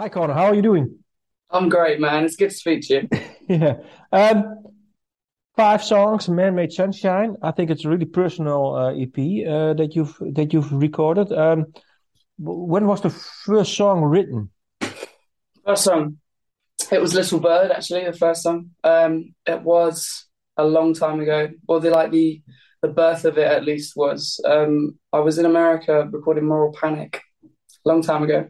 Hi, Conor. How are you doing? I'm great, man. It's good to speak to you. Yeah. Five songs, Man-Made Sunshine. I think it's a really personal EP that you've recorded. When was the first song written? First song, it was Little Bird. Actually, the first song. It was a long time ago, or the birth of it at least was. I was in America recording Moral Panic a long time ago,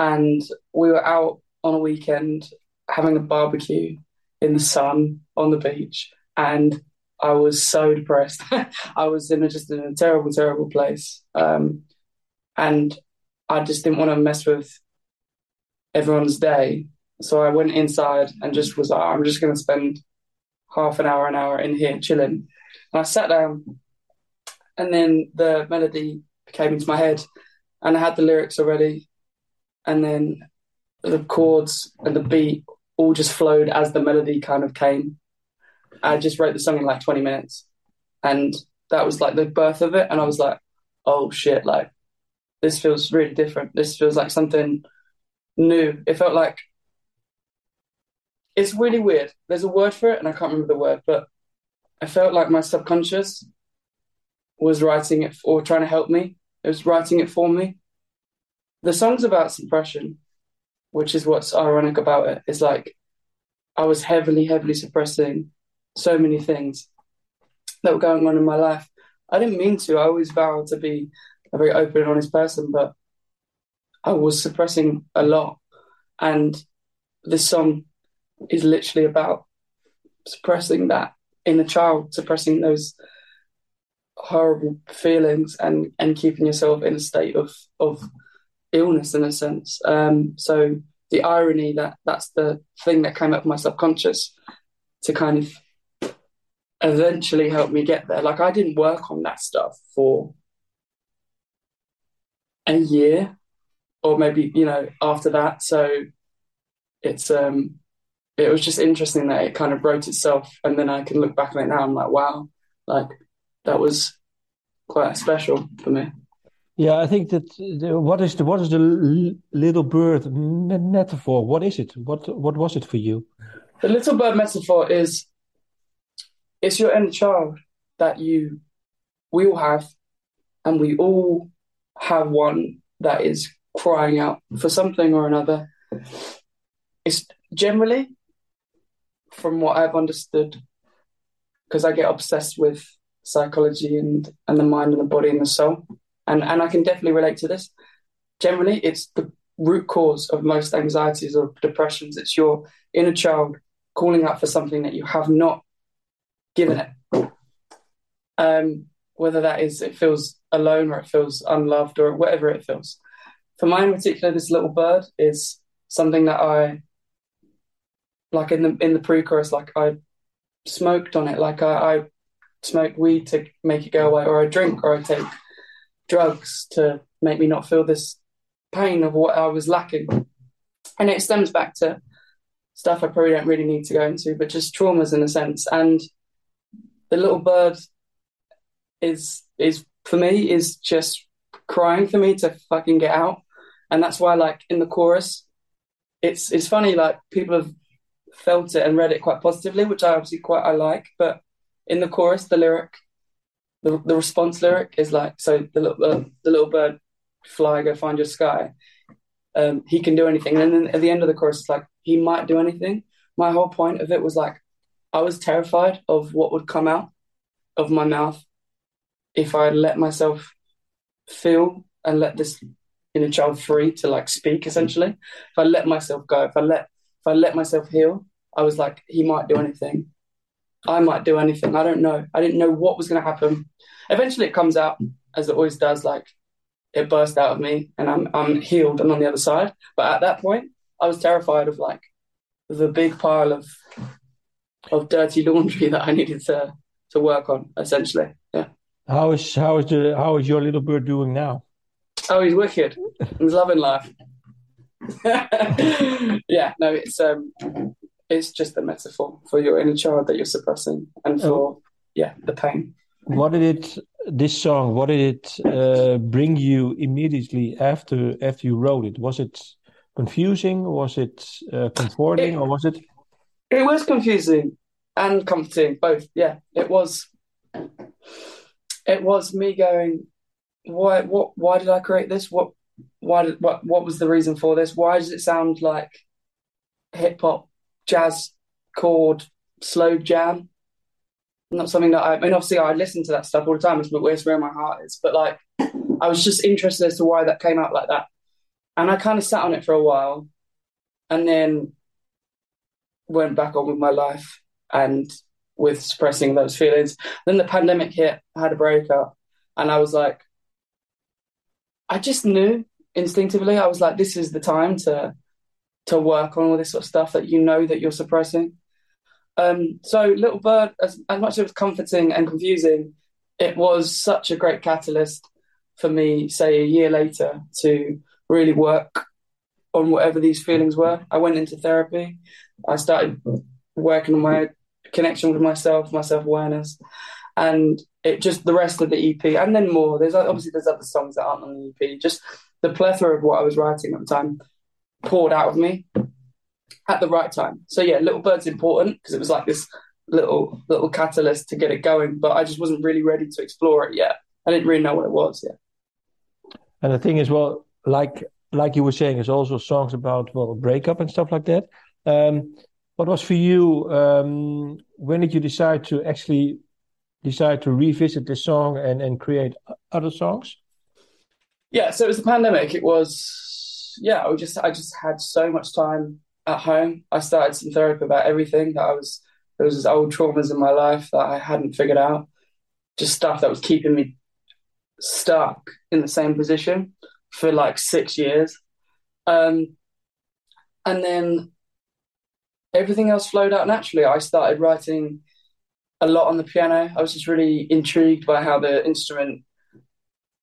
and we were out on a weekend having a barbecue in the sun on the beach, and I was so depressed. I was in a terrible, terrible place, and I just didn't want to mess with everyone's day. So I went inside and just was like, I'm just going to spend half an hour in here chilling. And I sat down, and then the melody came into my head, and I had the lyrics already, and then the chords and the beat all just flowed as the melody kind of came. I just wrote the song in like 20 minutes, and that was like the birth of it. And I was like, oh shit, like this feels really different. This feels like something new. It felt like, it's really weird. There's a word for it and I can't remember the word, but I felt like my subconscious was writing it or trying to help me. It was writing it for me. The song's about suppression, which is what's ironic about it. It's like I was heavily, heavily suppressing so many things that were going on in my life. I didn't mean to. I always vowed to be a very open and honest person, but I was suppressing a lot. And this song is literally about suppressing that in a child, suppressing those horrible feelings and keeping yourself in a state of illness in a sense. So the irony that's the thing that came up in my subconscious to kind of eventually help me get there. Like I didn't work on that stuff for a year or maybe, after that. So it's it was just interesting that it kind of wrote itself, and then I can look back on it now. I'm like, wow, like that was quite special for me. Yeah, I think that what is the little bird metaphor? What is it? What was it for you? The little bird metaphor is it's your inner child that we all have, and we all have one that is crying out for something or another. It's generally, from what I've understood, because I get obsessed with psychology and the mind and the body and the soul. And I can definitely relate to this. Generally, it's the root cause of most anxieties or depressions. It's your inner child calling out for something that you have not given it. Whether that is it feels alone or it feels unloved or whatever it feels. For mine in particular, this little bird is something that I, like in the pre-chorus, like I smoked on it. Like I smoked weed to make it go away, or I drink or I take drugs to make me not feel this pain of what I was lacking. And it stems back to stuff I probably don't really need to go into, but just traumas in a sense. And the little bird is for me, is just crying for me to fucking get out. And that's why, like, in the chorus, it's funny, like, people have felt it and read it quite positively, which I obviously I like, but in the chorus, the lyric, the response lyric is like, so the little bird, fly, go find your sky. He can do anything. And then at the end of the chorus, it's like, he might do anything. My whole point of it was like, I was terrified of what would come out of my mouth if I let myself feel and let this inner child free to like speak, essentially. If I let myself go, if I let myself heal, I was like, he might do anything. I might do anything. I don't know. I didn't know what was going to happen. Eventually it comes out, as it always does, like it burst out of me and I'm healed and on the other side. But at that point, I was terrified of like the big pile of dirty laundry that I needed to work on, essentially. Yeah. How is your little bird doing now? Oh, he's wicked. He's loving life. Yeah, no, it's just a metaphor for your inner child that you're suppressing and for, the pain. What did this song bring you immediately after you wrote it? Was it confusing? Was it comforting, or was it? It was confusing and comforting, both. Yeah, it was. It was me going, why? What? Why did I create this? What? Why? What was the reason for this? Why does it sound like hip hop, jazz, chord, slow jam? Not something that I mean, obviously I listen to that stuff all the time. It's where my heart is. But like, I was just interested as to why that came out like that. And I kind of sat on it for a while and then went back on with my life and with suppressing those feelings. Then the pandemic hit, I had a breakup. And I was like, I just knew instinctively. I was like, this is the time to work on all this sort of stuff that you know that you're suppressing. So Little Bird, as much as it was comforting and confusing, it was such a great catalyst for me, say a year later, to really work on whatever these feelings were. I went into therapy. I started working on my connection with myself, my self-awareness, and it just the rest of the EP, and then more. There's other songs that aren't on the EP. Just the plethora of what I was writing at the time poured out of me at the right time. So yeah, Little Bird's important because it was like this little catalyst to get it going, but I just wasn't really ready to explore it yet. I didn't really know what it was yet. And the thing is, well, like you were saying, is also songs about, well, breakup and stuff like that. What was for you, when did you decide to revisit this song and create other songs? Yeah, so it was the pandemic. It was, yeah, I just had so much time at home. I started some therapy about everything that there was these old traumas in my life that I hadn't figured out, just stuff that was keeping me stuck in the same position for like 6 years. And then everything else flowed out naturally. I started writing a lot on the piano. I was just really intrigued by how the instrument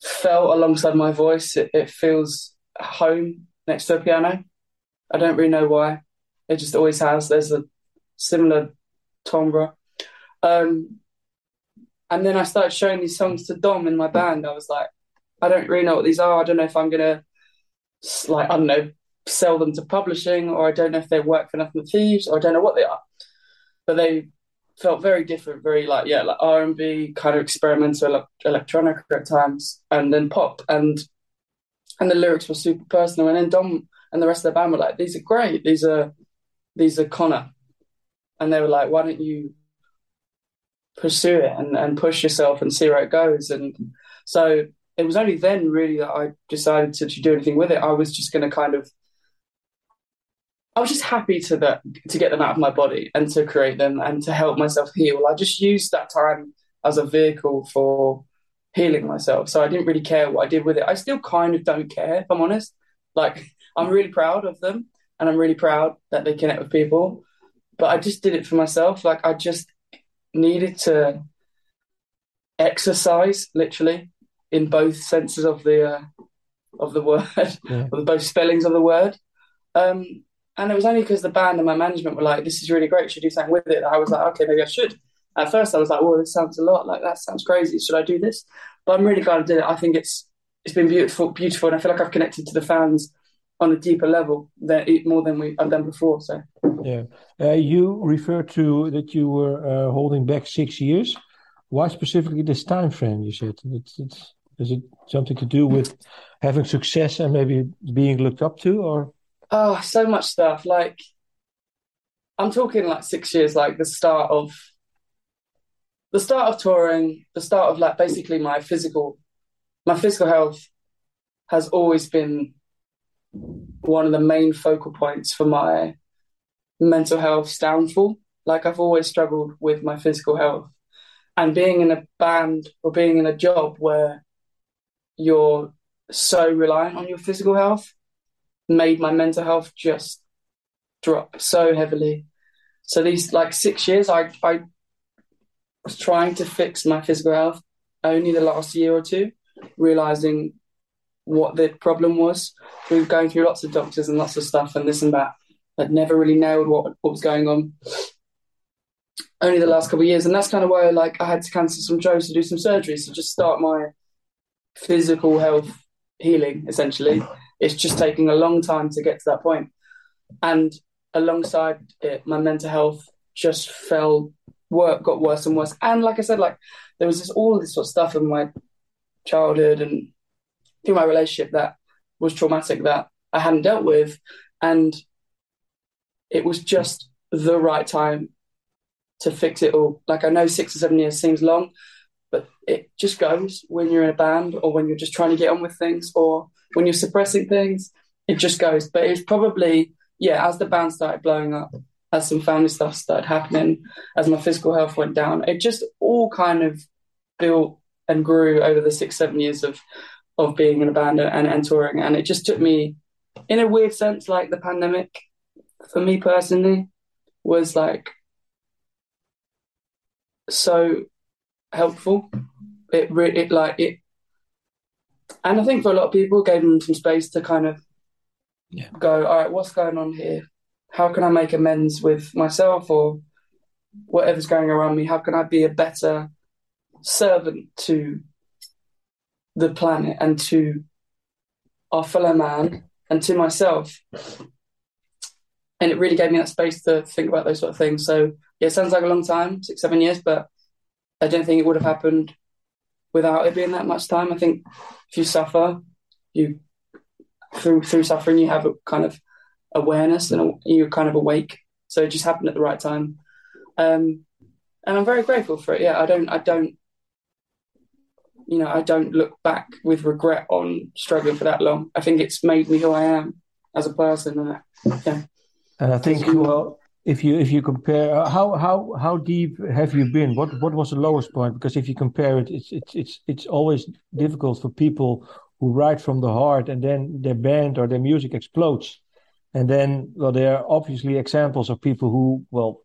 felt alongside my voice. It feels home next to a piano. I don't really know why. It just always has. There's a similar timbre. And then I started showing these songs to Dom in my band. I was like, I don't really know what these are. I don't know if I'm going to, like, I don't know, sell them to publishing, or I don't know if they work for Nothing But Thieves, or I don't know what they are. But they felt very different, very, like, yeah, like R&B, kind of experimental electronic at times, and then pop. And the lyrics were super personal. And then Dom and the rest of the band were like, these are great. These are Conor. And they were like, why don't you pursue it and push yourself and see where it goes? And so it was only then really that I decided to do anything with it. I was just going to I was just happy to get them out of my body and to create them and to help myself heal. I just used that time as a vehicle for healing myself. So I didn't really care what I did with it. I still kind of don't care, if I'm honest. Like, I'm really proud of them and I'm really proud that they connect with people. But I just did it for myself. Like, I just needed to exercise, literally, in both senses of the word, yeah. With both spellings of the word. And it was only because the band and my management were like, this is really great, should do something with it? I was like, okay, maybe I should. At first I was like, well, this sounds a lot, like that sounds crazy, should I do this? But I'm really glad I did it. I think it's been beautiful, and I feel like I've connected to the fans on a deeper level I've done before. So yeah, you referred to that you were holding back 6 years. Why specifically this time frame? You said is it something to do with having success and maybe being looked up to, or? Oh, so much stuff. Like, I'm talking like 6 years, like the start of touring, the start of like basically my physical health has always been one of the main focal points for my mental health's downfall. Like, I've always struggled with my physical health, and being in a band or being in a job where you're so reliant on your physical health made my mental health just drop so heavily. So these like 6 years, I was trying to fix my physical health only the last year or two, realizing what the problem was. We were going through lots of doctors and lots of stuff and this and that. I'd never really nailed what was going on. Only the last couple of years. And that's kind of why, like, I had to cancel some shows to do some surgery. So just start my physical health healing, essentially. It's just taking a long time to get to that point. And alongside it, my mental health just got worse and worse. And like I said, like there was all of this sort of stuff in my childhood and through my relationship that was traumatic that I hadn't dealt with. And it was just the right time to fix it all. Like, I know 6 or 7 years seems long, but it just goes when you're in a band or when you're just trying to get on with things or when you're suppressing things, it just goes. But it's probably, as the band started blowing up, as some family stuff started happening, as my physical health went down, it just all kind of built and grew over the 6, 7 years of being in a band and touring. And it just took me, in a weird sense, like the pandemic, for me personally, was like so helpful. And I think for a lot of people, it gave them some space to kind of go, all right, what's going on here? How can I make amends with myself or whatever's going around me? How can I be a better servant to the planet and to our fellow man and to myself? And it really gave me that space to think about those sort of things. So it sounds like a long time, 6, 7 years, but I don't think it would have happened without it being that much time. I think if you suffer, through suffering, you have a kind of awareness and you're kind of awake. So it just happened at the right time. And I'm very grateful for it. Yeah, I don't look back with regret on struggling for that long. I think it's made me who I am as a person. And I think, well, if you compare, how deep have you been? What was the lowest point? Because if you compare it, it's always difficult for people who write from the heart and then their band or their music explodes. And then, well, there are obviously examples of people who, well,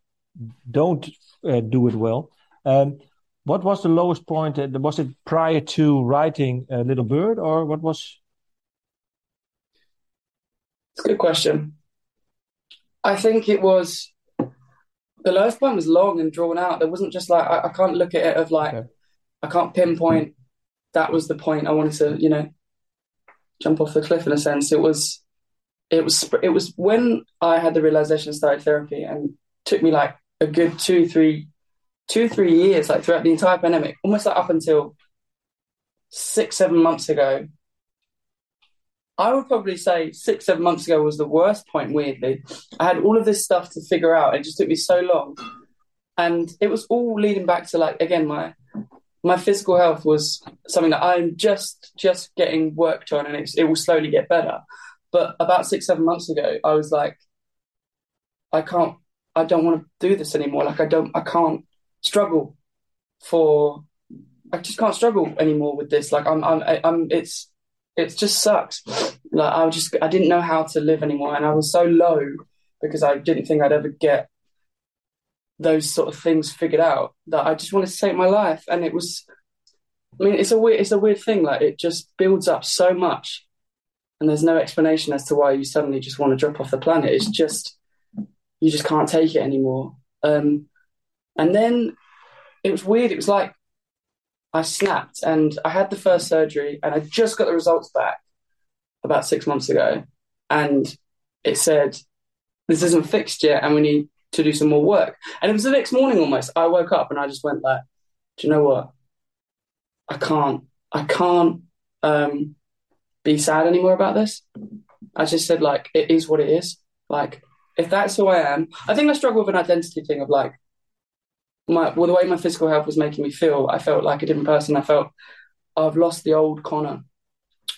don't do it well. What was the lowest point? Was it prior to writing Little Bird, or what was? It's a good question. I think it was, the lowest point was long and drawn out. There wasn't just like, I can't look at it of like, okay, I can't pinpoint that was the point I wanted to, jump off the cliff in a sense. It was when I had the realization, started therapy, and took me like a good two, 3 years, like throughout the entire pandemic, almost like up until 6, 7 months ago. I would probably say 6, 7 months ago was the worst point, weirdly. I had all of this stuff to figure out. It just took me so long. And it was all leading back to, like, again, my physical health was something that I'm just getting worked on, and it will slowly get better. But about 6, 7 months ago, I was like, I don't want to do this anymore. Like, I just can't struggle anymore with this. Like, it just sucks. Like, I didn't know how to live anymore. And I was so low because I didn't think I'd ever get those sort of things figured out that I just wanted to take my life. And it was, I mean, it's a weird thing. Like, it just builds up so much and there's no explanation as to why you suddenly just want to drop off the planet. It's just, you just can't take it anymore. And then it was weird. It was like, I snapped and I had the first surgery and I just got the results back about 6 months ago. And it said, this isn't fixed yet and we need to do some more work. And it was the next morning almost. I woke up and I just went like, do you know what? I can't be sad anymore about this. I just said, like, it is what it is. Like, if that's who I am, I think I struggle with an identity thing of like, the way my physical health was making me feel, I felt like a different person. I felt I've lost the old Conor.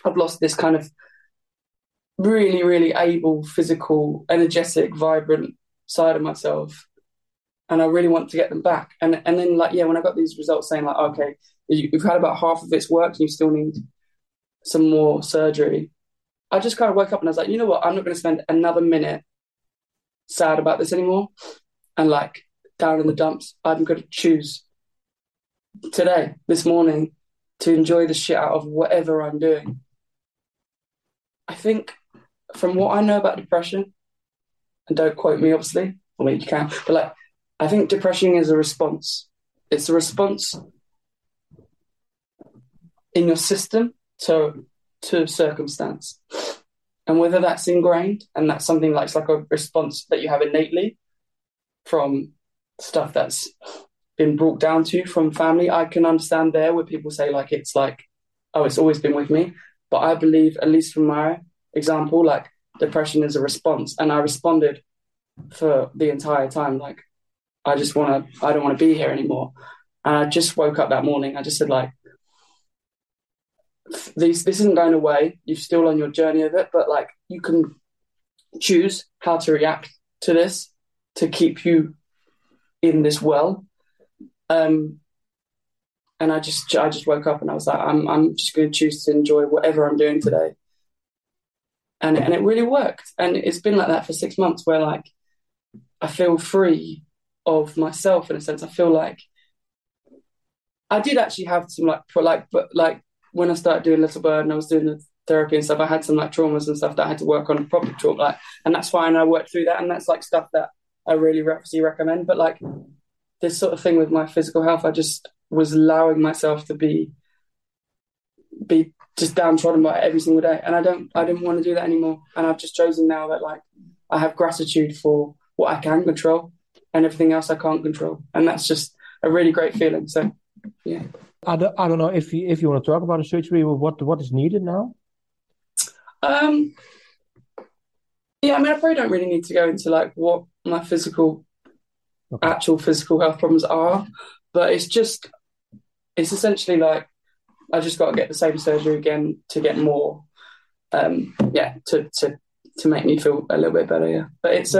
I've lost this kind of really, really able, physical, energetic, vibrant side of myself. And I really want to get them back. And then, like, when I got these results saying, like, okay, you've had about half of its work and you still need some more surgery, I just kind of woke up and I was like, you know what? I'm not going to spend another minute sad about this anymore. And, like, down in the dumps, I'm going to choose today, this morning, to enjoy the shit out of whatever I'm doing. I think from what I know about depression, and don't quote me, obviously, I mean, you can, but like, I think depression is a response. It's a response in your system to circumstance. And whether that's ingrained and that's something that's like a response that you have innately from stuff that's been brought down to from family, I can understand there where people say like, it's like, oh, it's always been with me. But I believe, at least from my example, like depression is a response. And I responded for the entire time. Like, I don't want to be here anymore. And I just woke up that morning. I just said like, this isn't going away. You're still on your journey of it, but like you can choose how to react to this to keep you in this well. And I just woke up and I was like, I'm just going to choose to enjoy whatever I'm doing today. And it really worked. And it's been like that for 6 months where like, I feel free of myself in a sense. I feel like I did actually have some when I started doing Little Bird and I was doing the therapy and stuff, I had some like traumas and stuff that I had to work on, proper trauma, like, and that's fine. I worked through that, and that's like stuff that I really recommend. But like this sort of thing with my physical health, I just was allowing myself to be just downtrodden by it every single day, and I didn't want to do that anymore. And I've just chosen now that like I have gratitude for what I can control and everything else I can't control, and that's just a really great feeling. So yeah. I don't know if you want to talk about a surgery or what is needed now. Yeah, I mean, I probably don't really need to go into like what my actual physical health problems are, but it's essentially like I just got to get the same surgery again to get more. To make me feel a little bit better. Yeah, but it's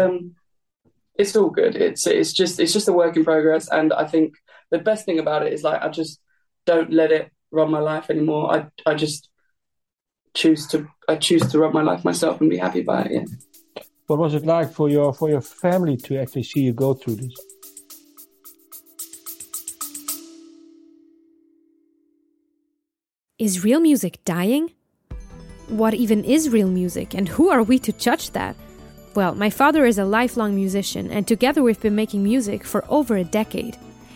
all good. It's just a work in progress, and I think the best thing about it is like I just don't let it run my life anymore. I just choose to run my life myself and be happy about it. Yeah. What was it like for your family to actually see you go through this? Is real music dying? What even is real music, and who are we to judge that? Well, my father is a lifelong musician, and together we've been making music for over a decade.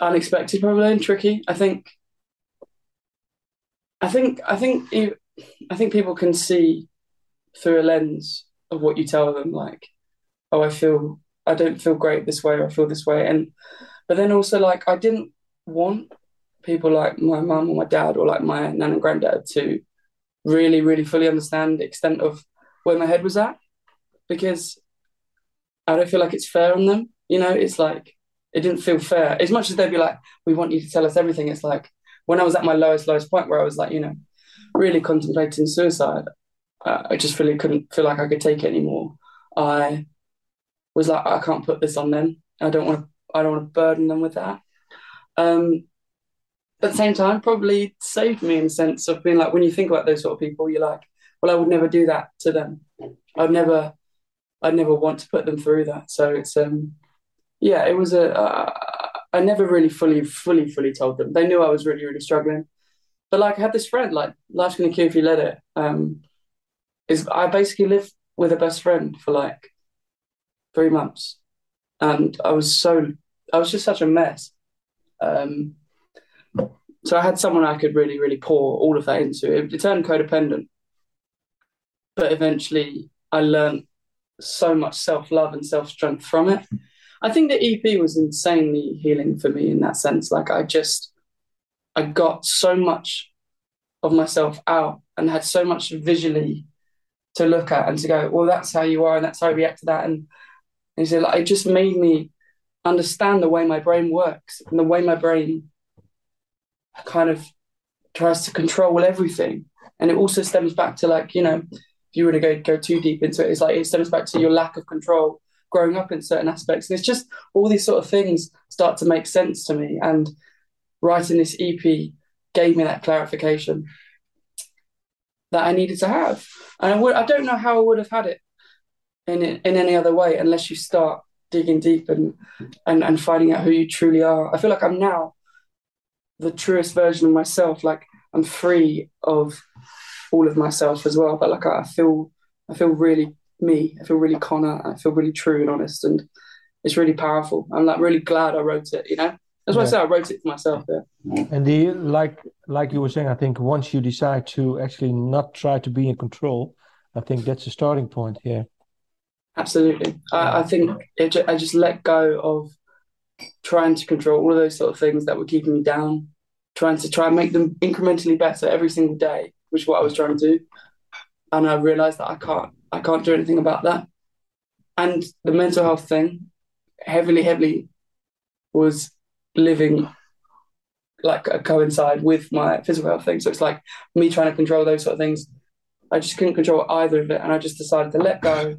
Unexpected, probably, and tricky. I think people can see through a lens of what you tell them, like, oh, I don't feel great this way, or I feel this way, but then also like I didn't want people like my mum or my dad or like my nan and granddad to really, really fully understand the extent of where my head was at, because I don't feel like it's fair on them. You know, it's like, it didn't feel fair. As much as they'd be like, we want you to tell us everything, it's like, when I was at my lowest point where I was like, you know, really contemplating suicide, I just really couldn't feel like I could take it anymore. I was like, I can't put this on them. I don't want to burden them with that. But at the same time, probably saved me in the sense of being like, when you think about those sort of people, you're like, well, I would never do that to them. I'd never want to put them through that. So it's, it was I never really fully told them. They knew I was really, really struggling. But like I had this friend, like, life's going to kill if you let it. I basically lived with a best friend for like 3 months. And I was just such a mess. So I had someone I could really, really pour all of that into. It turned codependent. But eventually I learned so much self-love and self-strength from it. I think the EP was insanely healing for me in that sense. Like I got so much of myself out and had so much visually to look at and to go, well, that's how you are and that's how I react to that. And so like, it just made me understand the way my brain works and the way my brain kind of tries to control everything. And it also stems back to like, you know, if you were to go too deep into it, it's like it stems back to your lack of control growing up in certain aspects. And it's just all these sort of things start to make sense to me. And writing this EP gave me that clarification that I needed to have. And I don't know how I would have had it in any other way, unless you start digging deep and finding out who you truly are. I feel like I'm now the truest version of myself. Like, I'm free of all of myself as well. But like, I feel really me. I feel really Conor. I feel really true and honest, and it's really powerful. I'm like really glad I wrote it, you know? That's why I say I wrote it for myself, yeah. And do you, like you were saying, I think once you decide to actually not try to be in control, I think that's the starting point here. Absolutely. I think I just let go of trying to control all of those sort of things that were keeping me down, trying to make them incrementally better every single day, which is what I was trying to do. And I realised that I can't do anything about that. And the mental health thing heavily was living like a coincide with my physical health thing. So it's like me trying to control those sort of things. I just couldn't control either of it. And I just decided to let go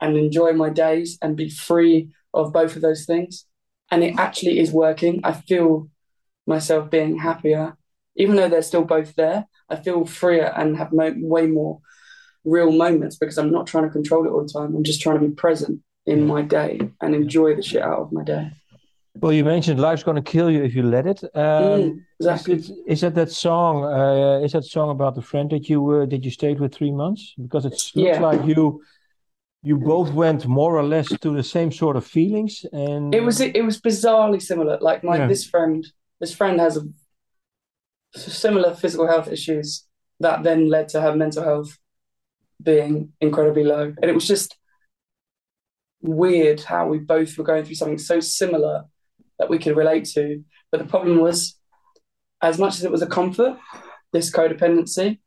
and enjoy my days and be free of both of those things. And it actually is working. I feel myself being happier, even though they're still both there. I feel freer and have way more real moments because I'm not trying to control it all the time. I'm just trying to be present in my day and enjoy the shit out of my day. Well, you mentioned life's going to kill you if you let it. Exactly. Is that song about the friend that you stayed with 3 months? Because it looks like you both went more or less to the same sort of feelings, and it was bizarrely similar. Like this friend has a similar physical health issues that then led to her mental health being incredibly low, and it was just weird how we both were going through something so similar that we could relate to. But the problem was, as much as it was a comfort, this codependency,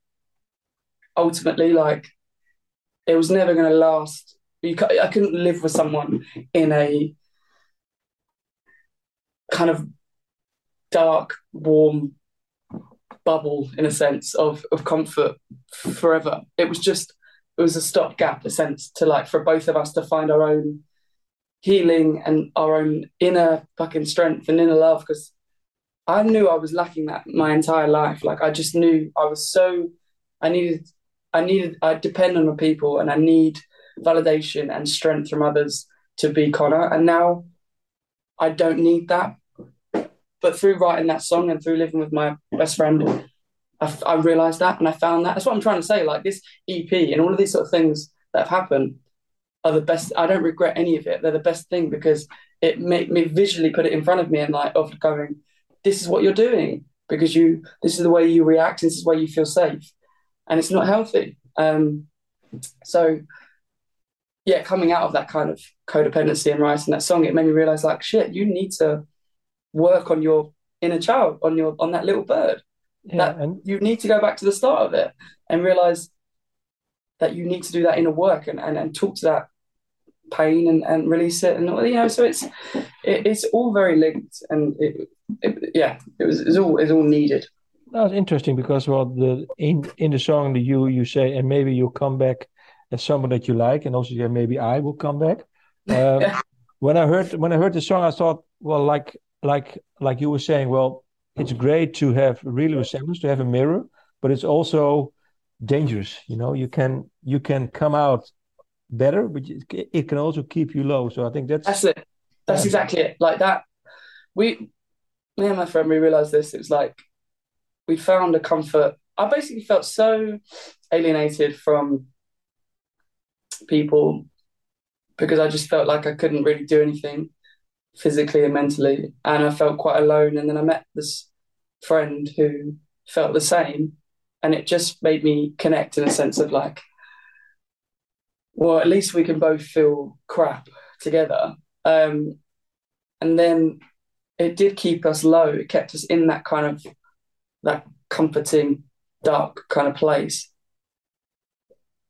ultimately, like, it was never going to last. I couldn't live with someone in a kind of dark, warm bubble, in a sense, of comfort forever. It was a stopgap, a sense, to like, for both of us to find our own healing and our own inner fucking strength and inner love, because I knew I was lacking that my entire life. Like, I just knew I was so... I depend on the people, and I need validation and strength from others to be Conor. And now I don't need that. But through writing that song and through living with my best friend, I realised that, and I found that. That's what I'm trying to say. Like, this EP and all of these sort of things that have happened are the best. I don't regret any of it. They're the best thing because it made me visually put it in front of me and like, of going, this is what you're doing because this is the way you react. This is where you feel safe. And it's not healthy. Coming out of that kind of codependency and writing that song, it made me realise, like, shit, you need to work on your inner child, on that little bird. Yeah, you need to go back to the start of it and realise that you need to do that inner work and talk to that pain and release it. And, you know, so it's all very linked, and it's all needed. That's interesting because, well, in the song that you say, and maybe you'll come back as someone that you like, and also yeah, maybe I will come back. When I heard the song, I thought, well, like you were saying, well, it's great to have real resemblance, to have a mirror, but it's also dangerous. You know, you can come out better, but it can also keep you low. So I think that's it. That's exactly it. Like that, me and my friend, we realized this. It was like, we found a comfort. I basically felt so alienated from people because I just felt like I couldn't really do anything physically and mentally. And I felt quite alone. And then I met this friend who felt the same. And it just made me connect in a sense of like, well, at least we can both feel crap together. And then it did keep us low. It kept us in that kind of... that comforting, dark kind of place.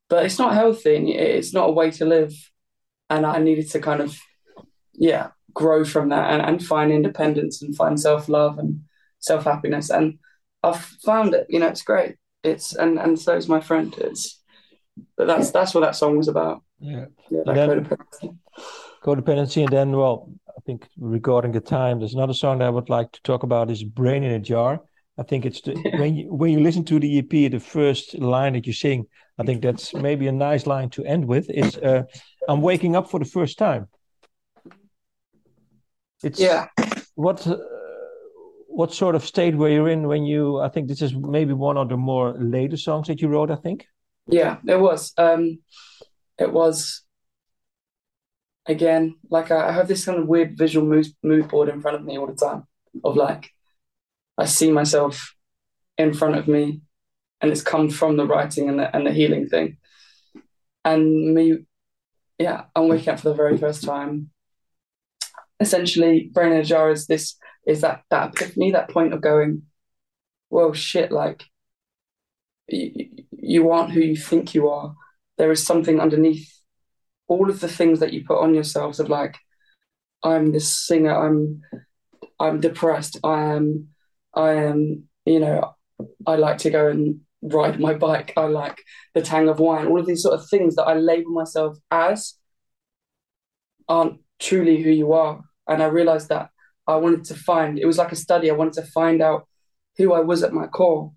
But it's not healthy, and it's not a way to live. And I needed to kind of, grow from that and find independence and find self-love and self-happiness. And I've found it, you know, it's great. And so is my friend. But that's what that song was about. Yeah. Codependency. And then, well, think regarding the time, there's another song that I would like to talk about is Brain in a Jar. I think it's when you listen to the EP, the first line that you sing, I think that's maybe a nice line to end with, is I'm waking up for the first time. It's, yeah. What sort of state were you in when you, I think this is maybe one of the more later songs that you wrote, I think. Yeah, it was. Again, like I have this kind of weird visual mood board in front of me all the time of like, I see myself in front of me, and it's come from the writing and the healing thing. And me, yeah, I'm waking up for the very first time. Essentially, Brain in a Jar is that epiphany, that point of going, whoa, shit, like you aren't who you think you are. There is something underneath all of the things that you put on yourselves of like, I'm this singer, I'm depressed, I am, you know, I like to go and ride my bike, I like the tang of wine, all of these sort of things that I label myself as aren't truly who you are. And I realized that I wanted to find, it was like a study, I wanted to find out who I was at my core,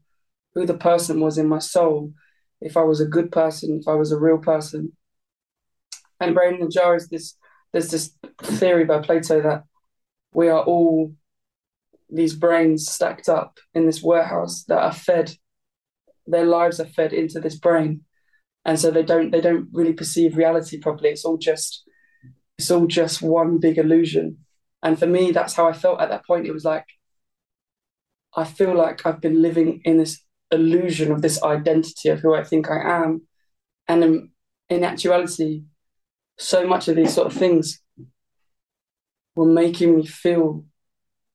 who the person was in my soul, if I was a good person, if I was a real person. And Brain in a Jar is this, there's this theory by Plato that we are all these brains stacked up in this warehouse that are fed, their lives are fed into this brain. And so they don't really perceive reality properly. It's all just one big illusion. And for me, that's how I felt at that point. It was like, I feel like I've been living in this illusion of this identity of who I think I am. And in actuality, so much of these sort of things were making me feel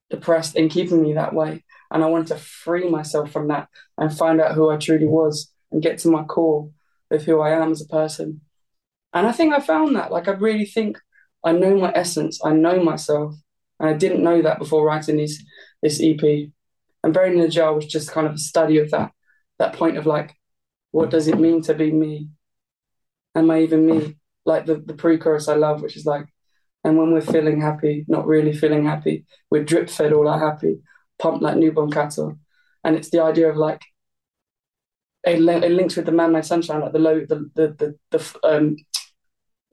depressed and keeping me that way. And I wanted to free myself from that and find out who I truly was and get to my core of who I am as a person. And I think I found that. Like, I really think I know my essence. I know myself. And I didn't know that before writing this EP. And Brain in a Jar was just kind of a study of that point of, like, what does it mean to be me? Am I even me? Like the pre-chorus I love, which is like, and when we're feeling happy, not really feeling happy, we're drip-fed all our happy, pumped like newborn cattle. And it's the idea of like, it links with the Man-Made Sunshine, like the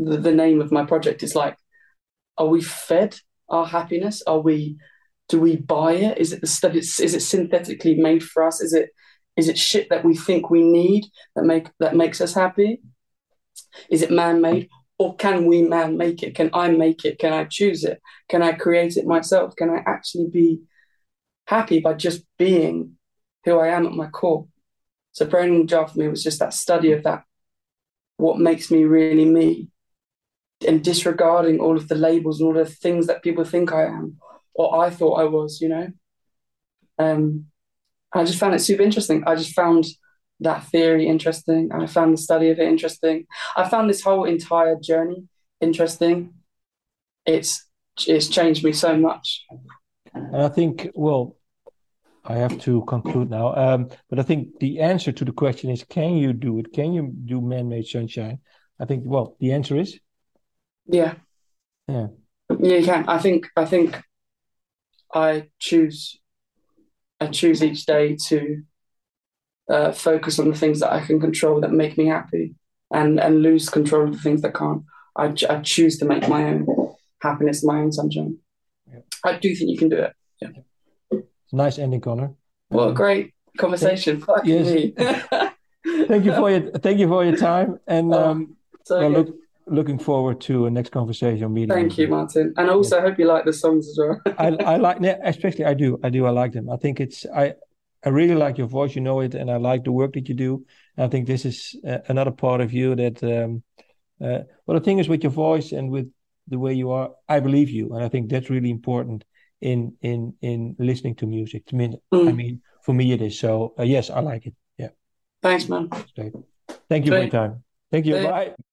name of my project is like, are we fed our happiness? Do we buy it? Is it the stuff? Is it synthetically made for us? Is it shit that we think we need that makes us happy? Is it man-made, or can we man-make it? Can I make it? Can I choose it? Can I create it myself? Can I actually be happy by just being who I am at my core? So Brain in a Jar for me was just that study of that, what makes me really me, and disregarding all of the labels and all the things that people think I am, or I thought I was, you know? I just found it super interesting. I just found that theory interesting. I found the study of it interesting. I found this whole entire journey interesting. It's changed me so much. And I think, well, I have to conclude now, but I think the answer to the question is, can you do it? Can you do Man-Made Sunshine? I think, well, the answer is? Yeah. Yeah. Yeah, you can. I think I choose each day to focus on the things that I can control that make me happy, and lose control of the things that can't. I choose to make my own happiness, my own sunshine. Yeah. I do think you can do it. Yeah. Nice ending, Conor. What a great conversation. Yes. Thank you for your time, and looking forward to a next conversation. Thank you, Martin. And also, I hope you like the songs as well. I like, especially I do. I like them. I think it's I really like your voice, you know it, and I like the work that you do. And I think this is another part of you that, well, the thing is with your voice and with the way you are, I believe you. And I think that's really important in listening to music. I mean, for me it is. So yes, I like it. Yeah. Thanks, man. Thank you for your time. Thank you. Bye.